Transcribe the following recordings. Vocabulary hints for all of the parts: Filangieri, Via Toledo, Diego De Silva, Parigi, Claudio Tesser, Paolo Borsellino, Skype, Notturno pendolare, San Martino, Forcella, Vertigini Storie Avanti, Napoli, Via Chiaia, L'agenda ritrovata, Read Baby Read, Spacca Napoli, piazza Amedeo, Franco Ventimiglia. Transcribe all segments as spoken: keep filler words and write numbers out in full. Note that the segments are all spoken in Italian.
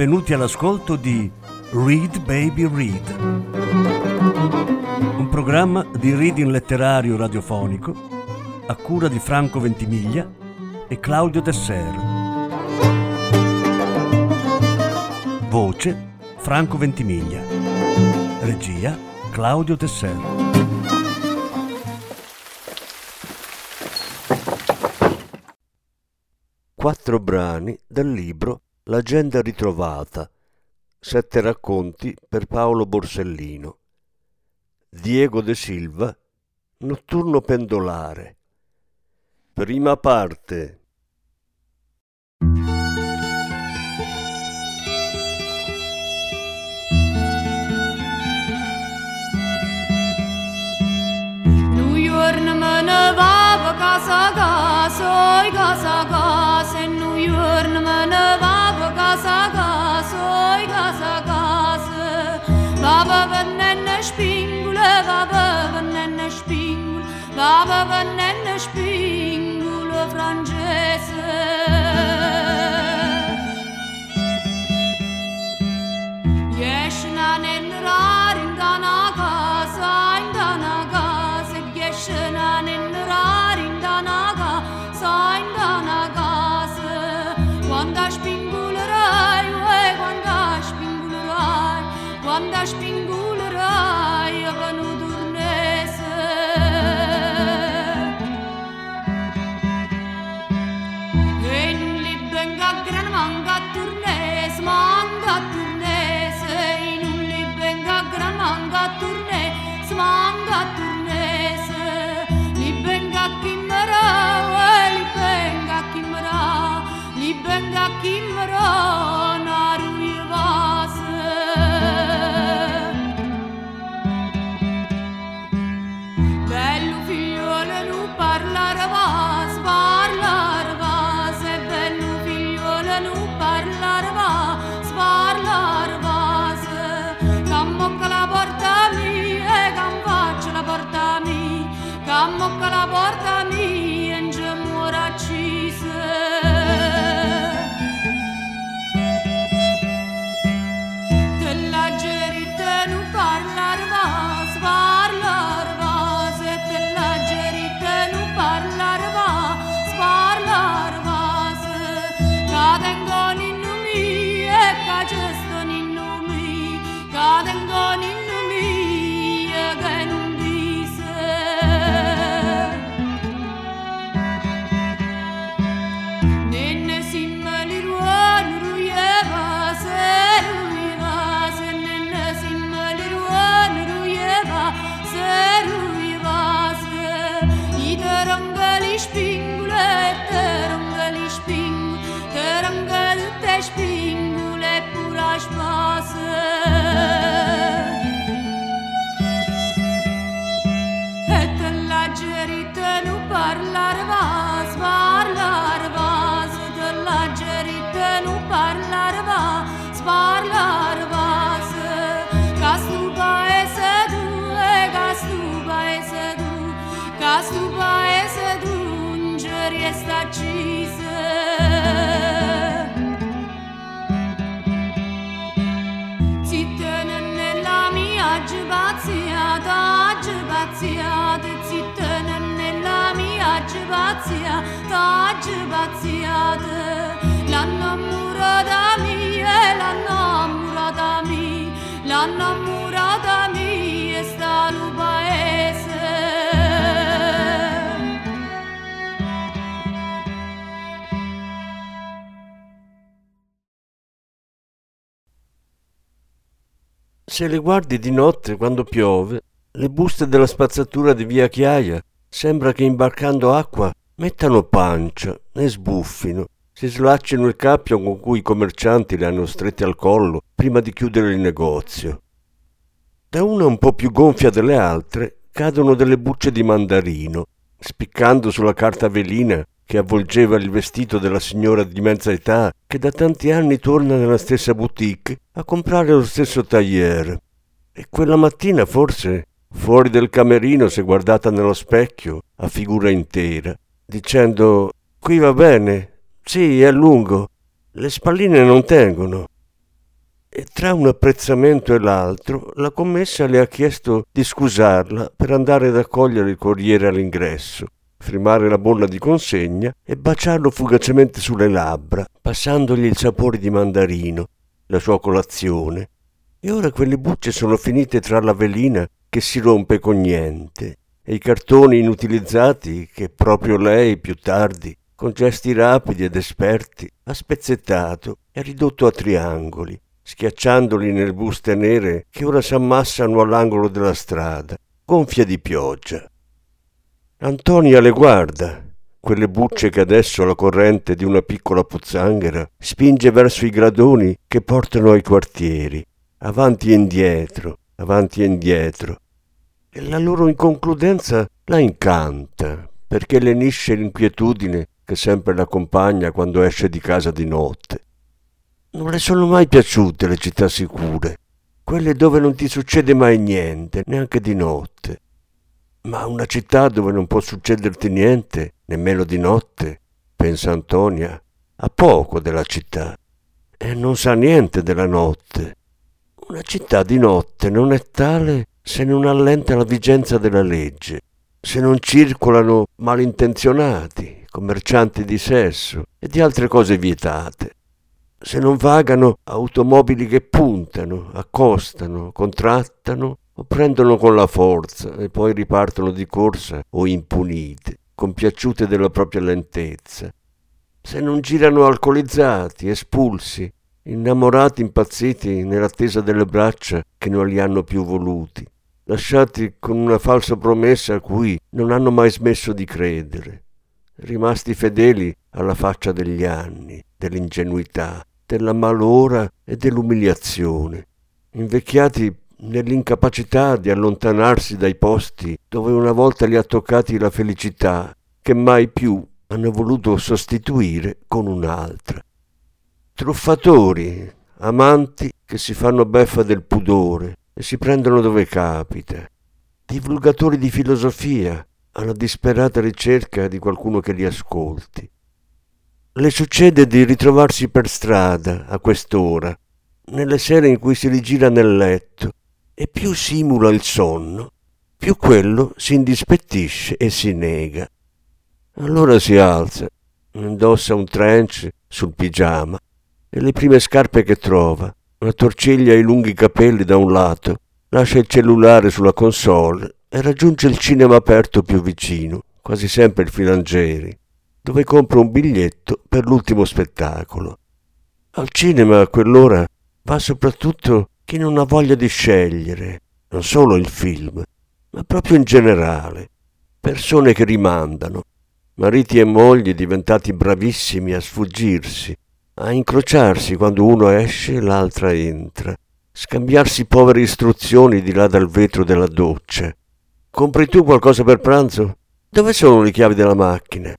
benvenuti all'ascolto di Read Baby Read, un programma di reading letterario radiofonico a cura di Franco Ventimiglia e Claudio Tesser. Voce Franco Ventimiglia, regia Claudio Tesser. Quattro brani dal libro L'agenda ritrovata, sette racconti per Paolo Borsellino. Diego De Silva, Notturno pendolare. Prima parte. Nu iornă mână va casa casa, oi casa casa. Jörn mene vabo gasa gasa, oi gasa gasa. Vabo venenne spingule, vabo venenne spingule, vabo venenne spingule francese. Jesna nenrar in dana gasa, in dana gasa. Jesna nenrar in dana gasa, in dana gasa. Quando spingulerai, uè, quando spingulerai, quando spingulerai, a Nudurnese. E non li venga gran manga turnese, manga turnese. E non li venga gran manga turnese, manga turnese. Li venga chimera, uè, li venga chimera. Li benga kimra naru yvase. Bello figliolo nu parlare vas, parlare vas. Bello figliolo nu parlare vas, parlare vas. Cammocca la porta mi e campaccia la porta mi. Cammocca la porta mi e gemora cise. Se le guardi di notte quando piove, le buste della spazzatura di Via Chiaia sembra che imbarcando acqua mettano pancia, ne sbuffino, si slaccino il cappio con cui i commercianti le hanno strette al collo prima di chiudere il negozio. Da una un po' più gonfia delle altre cadono delle bucce di mandarino, spiccando sulla carta velina che avvolgeva il vestito della signora di mezza età che da tanti anni torna nella stessa boutique a comprare lo stesso tailleur. E quella mattina forse, fuori del camerino, si è guardata nello specchio a figura intera, dicendo «Qui va bene, sì, è lungo, le spalline non tengono». e tra un apprezzamento e l'altro la commessa le ha chiesto di scusarla per andare ad accogliere il corriere all'ingresso, firmare la bolla di consegna e baciarlo fugacemente sulle labbra, passandogli il sapore di mandarino, la sua colazione. E ora quelle bucce sono finite tra la velina che si rompe con niente e i cartoni inutilizzati che proprio lei più tardi, con gesti rapidi ed esperti, ha spezzettato e ridotto a triangoli, schiacciandoli nel buste nere che ora s'ammassano all'angolo della strada, gonfia di pioggia. Antonia le guarda, quelle bucce che adesso la corrente di una piccola pozzanghera spinge verso i gradoni che portano ai quartieri, avanti e indietro, avanti e indietro. E la loro inconcludenza la incanta, perché lenisce l'inquietudine che sempre l'accompagna quando esce di casa di notte. Non le sono mai piaciute le città sicure, quelle dove non ti succede mai niente, neanche di notte. Ma una città dove non può succederti niente, nemmeno di notte, pensa Antonia, ha poco della città e non sa niente della notte. Una città di notte non è tale se non allenta la vigenza della legge, se non circolano malintenzionati, commercianti di sesso e di altre cose vietate, se non vagano automobili che puntano, accostano, contrattano o prendono con la forza e poi ripartono di corsa o impunite, compiaciute della propria lentezza, se non girano alcolizzati, espulsi, innamorati impazziti nell'attesa delle braccia che non li hanno più voluti, lasciati con una falsa promessa a cui non hanno mai smesso di credere, rimasti fedeli alla faccia degli anni, dell'ingenuità, della malora e dell'umiliazione, invecchiati nell'incapacità di allontanarsi dai posti dove una volta li ha toccati la felicità che mai più hanno voluto sostituire con un'altra. Truffatori, amanti che si fanno beffa del pudore e si prendono dove capita, divulgatori di filosofia alla disperata ricerca di qualcuno che li ascolti. Le succede di ritrovarsi per strada a quest'ora, nelle sere in cui si rigira nel letto, e più simula il sonno, più quello si indispettisce e si nega. Allora si alza, indossa un trench sul pigiama e le prime scarpe che trova, attorciglia i lunghi capelli da un lato, lascia il cellulare sulla console e raggiunge il cinema aperto più vicino, quasi sempre il Filangieri, dove compra un biglietto per l'ultimo spettacolo. Al cinema a quell'ora va soprattutto chi non ha voglia di scegliere, non solo il film, ma proprio in generale. Persone che rimandano, mariti e mogli diventati bravissimi a sfuggirsi, a incrociarsi quando uno esce e l'altra entra, scambiarsi povere istruzioni di là dal vetro della doccia. Compri tu qualcosa per pranzo? Dove sono le chiavi della macchina?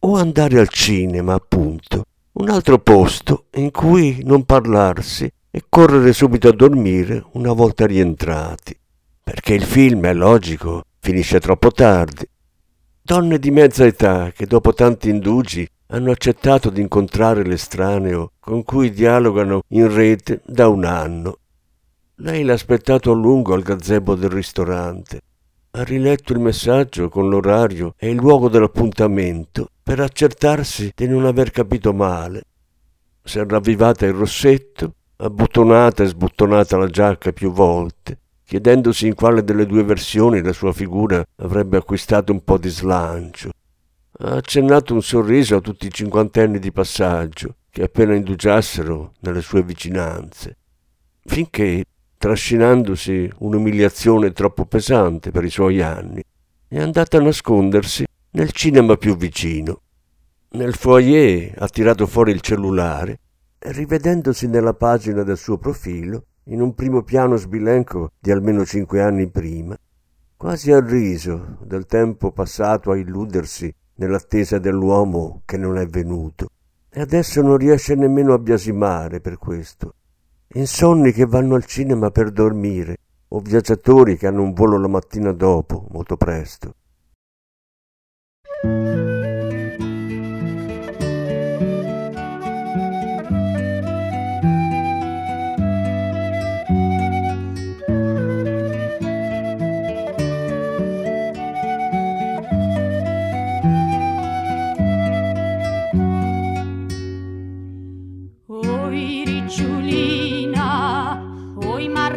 O andare al cinema, appunto, un altro posto in cui non parlarsi e correre subito a dormire una volta rientrati, perché il film, è logico, finisce troppo tardi. Donne di mezza età che dopo tanti indugi hanno accettato di incontrare l'estraneo con cui dialogano in rete da un anno. Lei l'ha aspettato a lungo al gazebo del ristorante, ha riletto il messaggio con l'orario e il luogo dell'appuntamento per accertarsi di non aver capito male. Si è ravvivata il rossetto, ha buttonata e sbuttonata la giacca più volte, chiedendosi in quale delle due versioni la sua figura avrebbe acquistato un po' di slancio. Ha accennato un sorriso a tutti i cinquantenni di passaggio che appena indugiassero nelle sue vicinanze, finché, trascinandosi un'umiliazione troppo pesante per i suoi anni, è andata a nascondersi nel cinema più vicino. Nel foyer ha tirato fuori il cellulare e, rivedendosi nella pagina del suo profilo, in un primo piano sbilenco di almeno cinque anni prima, quasi ha riso del tempo passato a illudersi nell'attesa dell'uomo che non è venuto, e adesso non riesce nemmeno a biasimare per questo. Insonni che vanno al cinema per dormire, o viaggiatori che hanno un volo la mattina dopo, molto presto.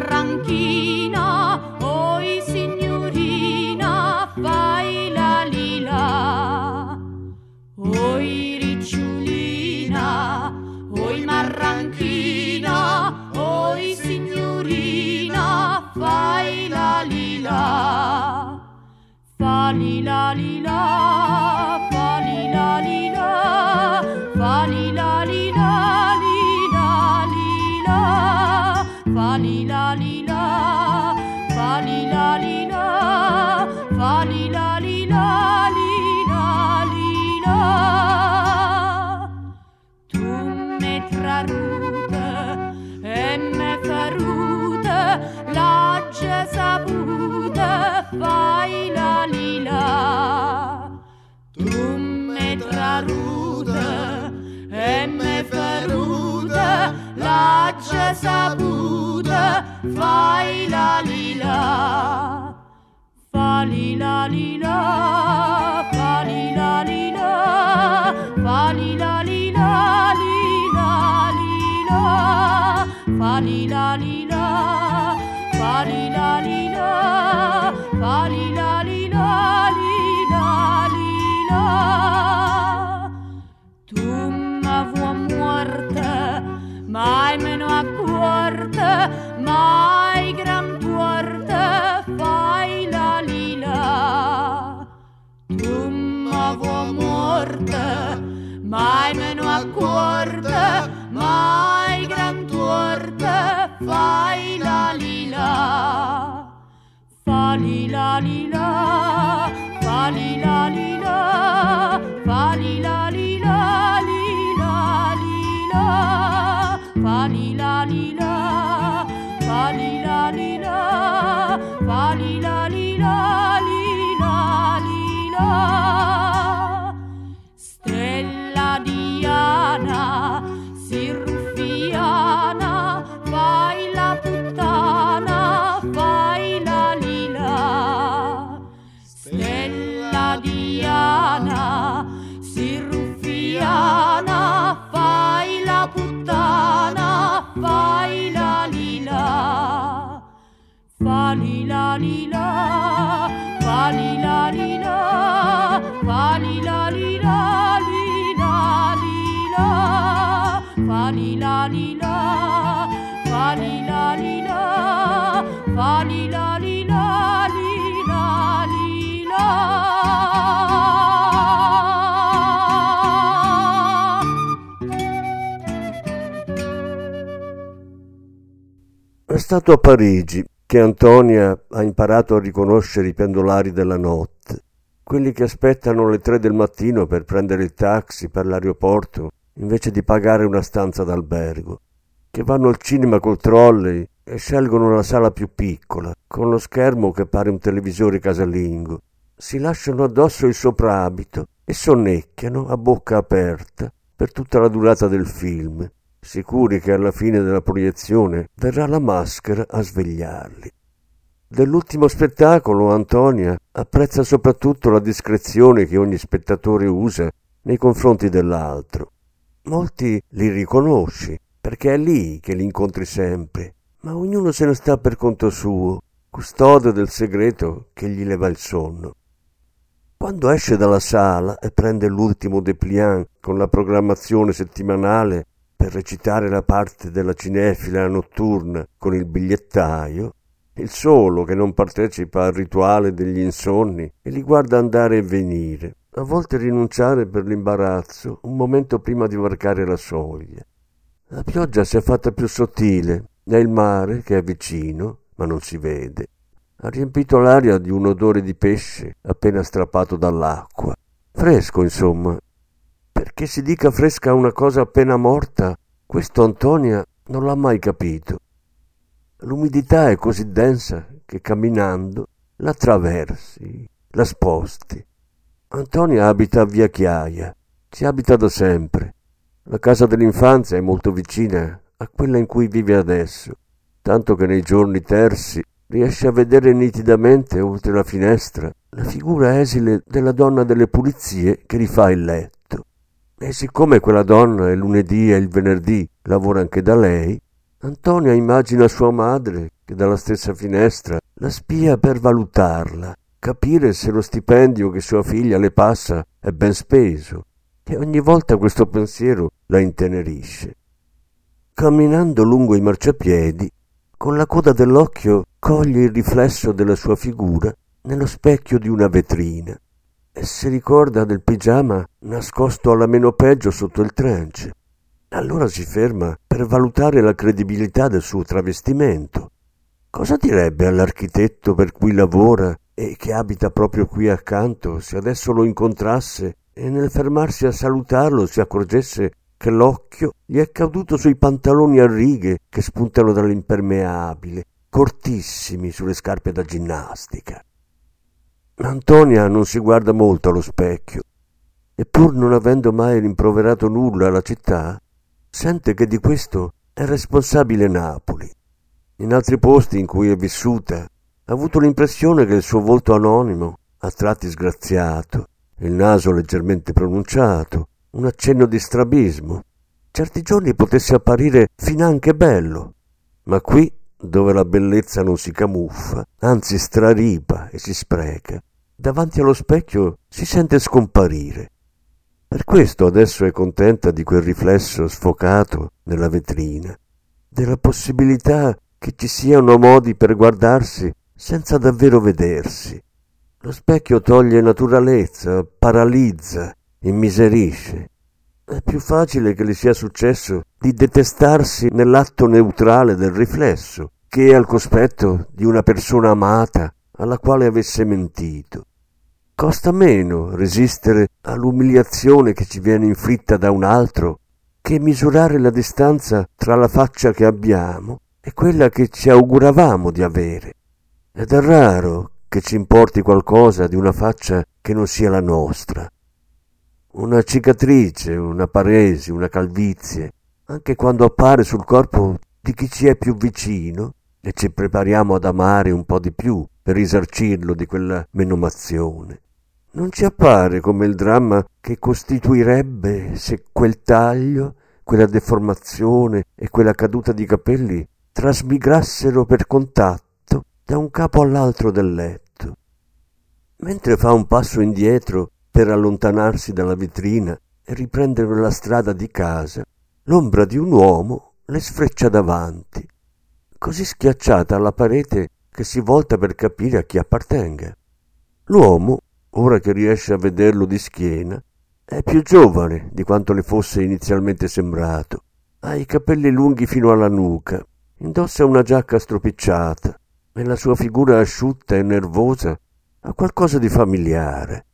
barranchina, oi signorina, fai la lila, oi ricciolina, oi marranchina, oi signorina, fai la lila, fa lila lila, fa lila lila, fa lila lila lila lila, fa lila lila, fa lila lila, fa lila lila lila lila. Tu me trarute e me farute, l'agge sapute, fai la lila. Tu me trarute e me farute, l'agge sapute, fai la lila. Fa lila lila, fa lila lila, fa lila lila lila lila, fa lila lila, fa lila lila, fa lila lila lila lila. Tu m'avuoi morta, mai meno accorta, mai gran tuorta, fai la lila. Tu m'avuoi morta, mai meno accorta, mai gran tuorta, fai la lila. Fa lila lila, fa lila lila, fa lila lila lila lila, fa lila lila, fa lila lila, fa lila lila lila lila. Stella Diana, sirfiana, fai la puttana, fai la lila. Stella Diana, sirfiana, fai la puttana, fai la lila. Fa lila lila, fa lila lila, fa lila lila lila lila, fa lila lila, fa lila lila, fa lila lila lila lila. È stato a Parigi che Antonia ha imparato a riconoscere i pendolari della notte, quelli che aspettano le tre del mattino per prendere il taxi per l'aeroporto invece di pagare una stanza d'albergo, che vanno al cinema col trolley e scelgono la sala più piccola, con lo schermo che pare un televisore casalingo, si lasciano addosso il soprabito e sonnecchiano a bocca aperta per tutta la durata del film, sicuri che alla fine della proiezione verrà la maschera a svegliarli. Dell'ultimo spettacolo Antonia apprezza soprattutto la discrezione che ogni spettatore usa nei confronti dell'altro. Molti li riconosci perché è lì che li incontri sempre, ma ognuno se ne sta per conto suo, custode del segreto che gli leva il sonno. Quando esce dalla sala e prende l'ultimo dépliant con la programmazione settimanale per recitare la parte della cinefila notturna con il bigliettaio, il solo che non partecipa al rituale degli insonni e li guarda andare e venire, a volte rinunciare per l'imbarazzo un momento prima di varcare la soglia. La pioggia si è fatta più sottile e il mare, che è vicino, ma non si vede, ha riempito l'aria di un odore di pesce appena strappato dall'acqua. Fresco, insomma. Perché si dica fresca una cosa appena morta, questo Antonia non l'ha mai capito. L'umidità è così densa che camminando la attraversi, la sposti. Antonia abita a Via Chiaia, ci abita da sempre. La casa dell'infanzia è molto vicina a quella in cui vive adesso, tanto che nei giorni terzi riesce a vedere nitidamente oltre la finestra la figura esile della donna delle pulizie che rifà il letto. E siccome quella donna il lunedì e il venerdì lavora anche da lei, Antonia immagina sua madre che dalla stessa finestra la spia per valutarla, capire se lo stipendio che sua figlia le passa è ben speso, e ogni volta questo pensiero la intenerisce. Camminando lungo i marciapiedi, con la coda dell'occhio coglie il riflesso della sua figura nello specchio di una vetrina e si ricorda del pigiama nascosto alla meno peggio sotto il trance. Allora si ferma per valutare la credibilità del suo travestimento. Cosa direbbe all'architetto per cui lavora e che abita proprio qui accanto se adesso lo incontrasse e nel fermarsi a salutarlo si accorgesse che l'occhio gli è caduto sui pantaloni a righe che spuntano dall'impermeabile, cortissimi sulle scarpe da ginnastica? Antonia non si guarda molto allo specchio, e pur non avendo mai rimproverato nulla alla città, sente che di questo è responsabile Napoli. In altri posti in cui è vissuta, ha avuto l'impressione che il suo volto anonimo, a tratti sgraziato, il naso leggermente pronunciato, un accenno di strabismo, certi giorni potesse apparire finanche bello, ma qui, dove la bellezza non si camuffa, anzi straripa e si spreca, davanti allo specchio si sente scomparire. Per questo adesso è contenta di quel riflesso sfocato nella vetrina, della possibilità che ci siano modi per guardarsi senza davvero vedersi. Lo specchio toglie naturalezza, paralizza, immiserisce. È più facile che le sia successo di detestarsi nell'atto neutrale del riflesso che al cospetto di una persona amata alla quale avesse mentito. Costa meno resistere all'umiliazione che ci viene inflitta da un altro che misurare la distanza tra la faccia che abbiamo e quella che ci auguravamo di avere. Ed è raro che ci importi qualcosa di una faccia che non sia la nostra. Una cicatrice, una paresi, una calvizie, anche quando appare sul corpo di chi ci è più vicino e ci prepariamo ad amare un po' di più per risarcirlo di quella menomazione, non ci appare come il dramma che costituirebbe se quel taglio, quella deformazione e quella caduta di capelli trasmigrassero per contatto da un capo all'altro del letto. Mentre fa un passo indietro per allontanarsi dalla vetrina e riprendere la strada di casa, l'ombra di un uomo le sfreccia davanti, così schiacciata alla parete che si volta per capire a chi appartenga. L'uomo, ora che riesce a vederlo di schiena, è più giovane di quanto le fosse inizialmente sembrato. Ha i capelli lunghi fino alla nuca, indossa una giacca stropicciata e la sua figura asciutta e nervosa ha qualcosa di familiare.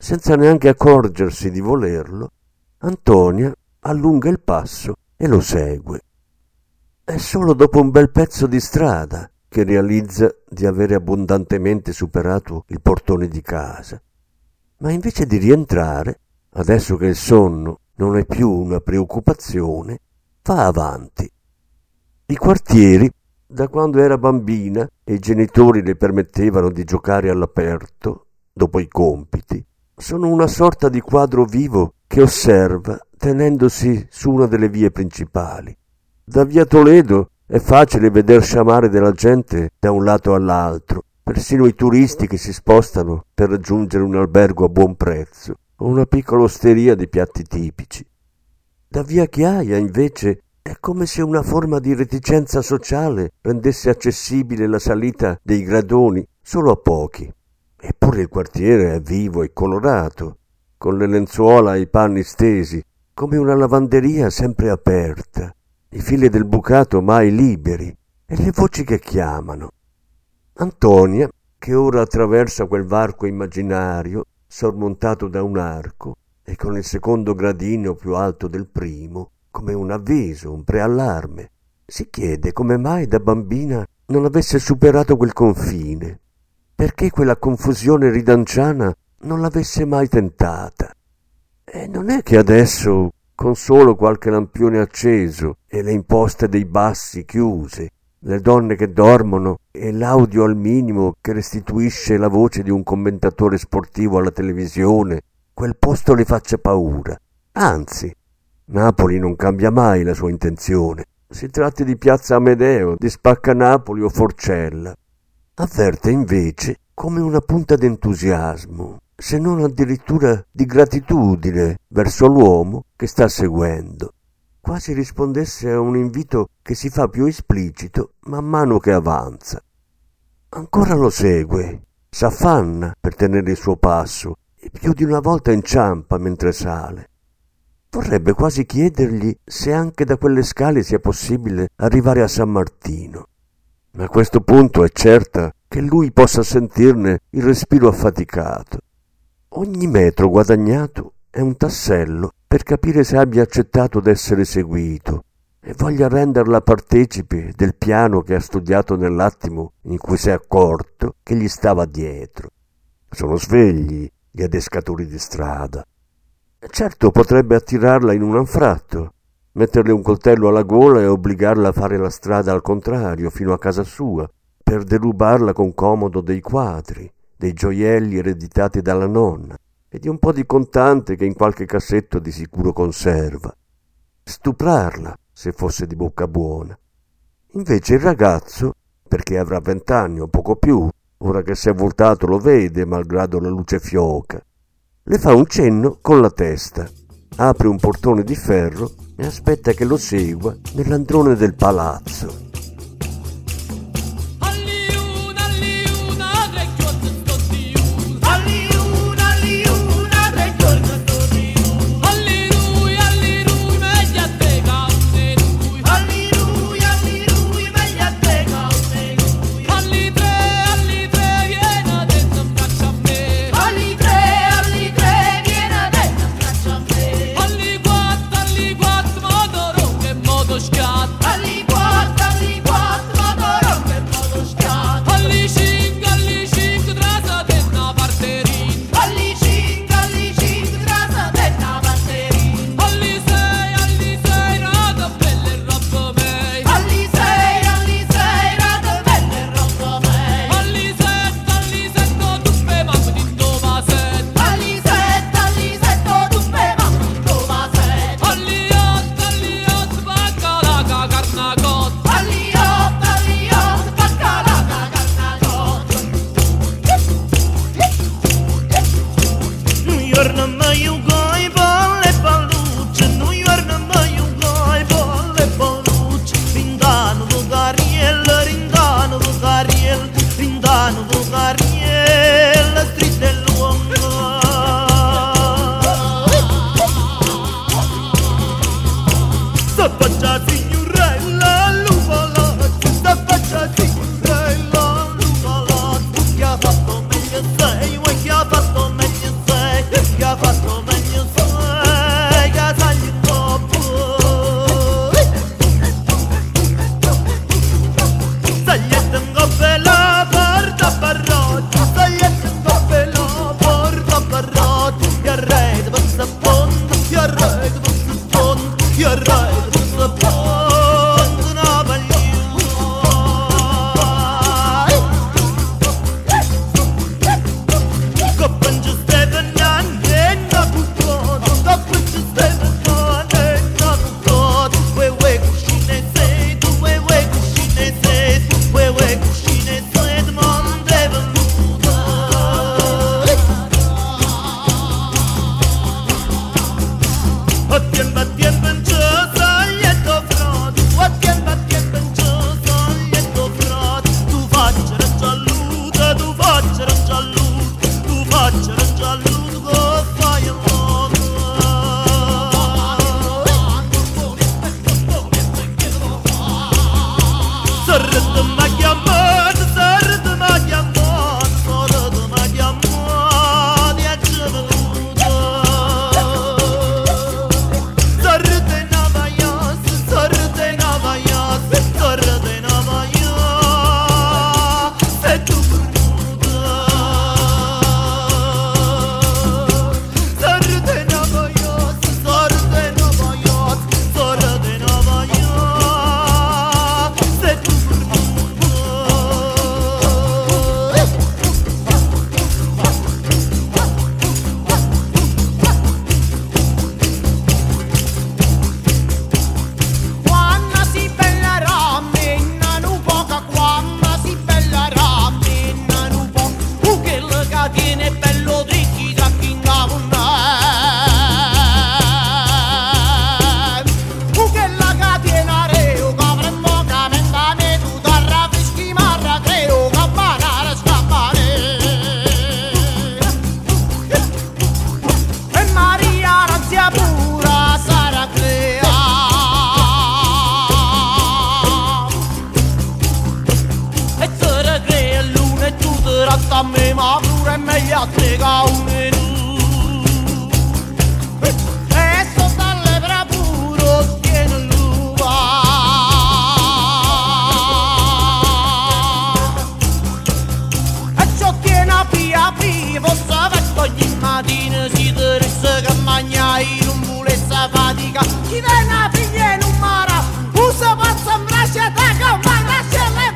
Senza neanche accorgersi di volerlo, Antonia allunga il passo e lo segue. È solo dopo un bel pezzo di strada che realizza di avere abbondantemente superato il portone di casa. Ma invece di rientrare, adesso che il sonno non è più una preoccupazione, va avanti. I quartieri, da quando era bambina e i genitori le permettevano di giocare all'aperto, dopo i compiti, sono una sorta di quadro vivo che osserva tenendosi su una delle vie principali. Da via Toledo è facile veder sciamare della gente da un lato all'altro, persino i turisti che si spostano per raggiungere un albergo a buon prezzo o una piccola osteria di piatti tipici. Da via Chiaia, invece, è come se una forma di reticenza sociale rendesse accessibile la salita dei gradoni solo a pochi. Eppure il quartiere è vivo e colorato, con le lenzuola e i panni stesi, come una lavanderia sempre aperta, i fili del bucato mai liberi e le voci che chiamano. Antonia, che ora attraversa quel varco immaginario sormontato da un arco e con il secondo gradino più alto del primo, come un avviso, un preallarme, si chiede come mai da bambina non avesse superato quel confine. Perché quella confusione ridanciana non l'avesse mai tentata? E non è che adesso, con solo qualche lampione acceso e le imposte dei bassi chiuse, le donne che dormono e l'audio al minimo che restituisce la voce di un commentatore sportivo alla televisione, quel posto le faccia paura? Anzi, Napoli non cambia mai la sua intenzione, si tratti di piazza Amedeo, di Spacca Napoli o Forcella. Avverte invece come una punta d'entusiasmo, se non addirittura di gratitudine verso l'uomo che sta seguendo, quasi rispondesse a un invito che si fa più esplicito man mano che avanza. Ancora lo segue, s'affanna per tenere il suo passo e più di una volta inciampa mentre sale. Vorrebbe quasi chiedergli se anche da quelle scale sia possibile arrivare a San Martino, ma a questo punto è certa che lui possa sentirne il respiro affaticato. Ogni metro guadagnato è un tassello per capire se abbia accettato d'essere seguito e voglia renderla partecipe del piano che ha studiato nell'attimo in cui si è accorto che gli stava dietro. Sono svegli gli adescatori di strada. Certo, potrebbe attirarla in un anfratto, metterle un coltello alla gola e obbligarla a fare la strada al contrario fino a casa sua, per derubarla con comodo dei quadri, dei gioielli ereditati dalla nonna e di un po' di contante che in qualche cassetto di sicuro conserva. Stuprarla, se fosse di bocca buona. Invece il ragazzo, perché avrà vent'anni o poco più, ora che si è voltato lo vede malgrado la luce fioca, le fa un cenno con la testa, apre un portone di ferro e aspetta che lo segua nell'androne del palazzo. Where, where, cuscine, ma pure meglio a un menù. E sotto alle bravure tiene l'uva. E ciò tiene a via vivo, se vesto ogni mattina si interessa che magna io non volesse fatica. Chi viene a piglia in un mare, usa pazza in braccia e tacca, ma nasce le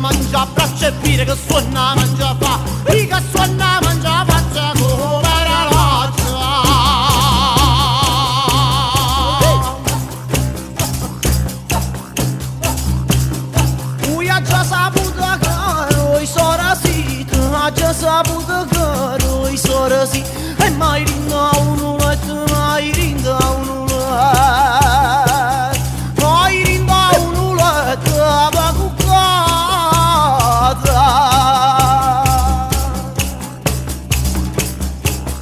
mangia braccia e pire che suona mangia fa, e che suona mangia faccia come la laccia. Ui ha già saputo caro i sorasiti, ha già saputo caro i sorasiti, e mai ringa uno e mai ringa uno mai ringa uno la cucca.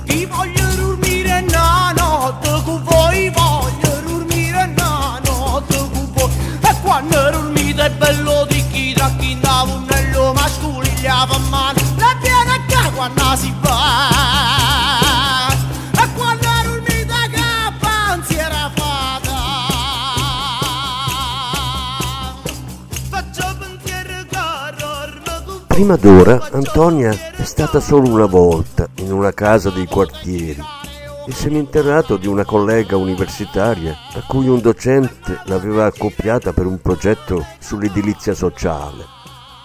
Ti voglio dormire una notte con voi, voglio dormire una notte con voi. E quando dormite è bello di chi tra chi da un nello masculiglia fa male. La piena che quando si va, e quando dormite che pensiera fata. Faccio pensiero caro. Prima d'ora Antonia è stata solo una volta in una casa dei quartieri, il seminterrato di una collega universitaria a cui un docente l'aveva accoppiata per un progetto sull'edilizia sociale.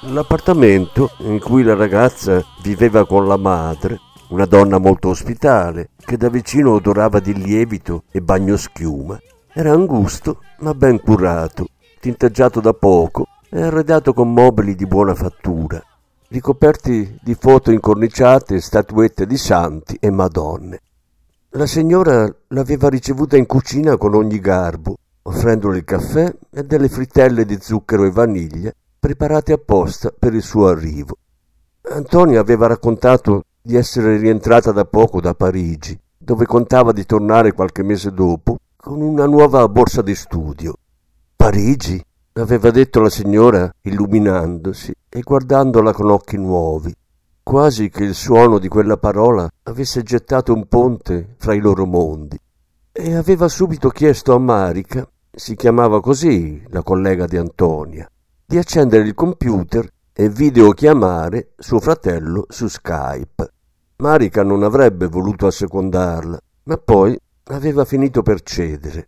L'appartamento in cui la ragazza viveva con la madre, una donna molto ospitale che da vicino odorava di lievito e bagnoschiuma, era angusto ma ben curato, tinteggiato da poco e arredato con mobili di buona fattura, ricoperti di foto incorniciate, statuette di santi e madonne. La signora l'aveva ricevuta in cucina con ogni garbo, offrendole il caffè e delle frittelle di zucchero e vaniglia preparate apposta per il suo arrivo. Antonia aveva raccontato di essere rientrata da poco da Parigi, dove contava di tornare qualche mese dopo con una nuova borsa di studio. Parigi? Aveva detto la signora illuminandosi e guardandola con occhi nuovi, quasi che il suono di quella parola avesse gettato un ponte fra i loro mondi. E aveva subito chiesto a Marica, si chiamava così la collega di Antonia, di accendere il computer e videochiamare suo fratello su Skype. Marica non avrebbe voluto assecondarla, ma poi aveva finito per cedere.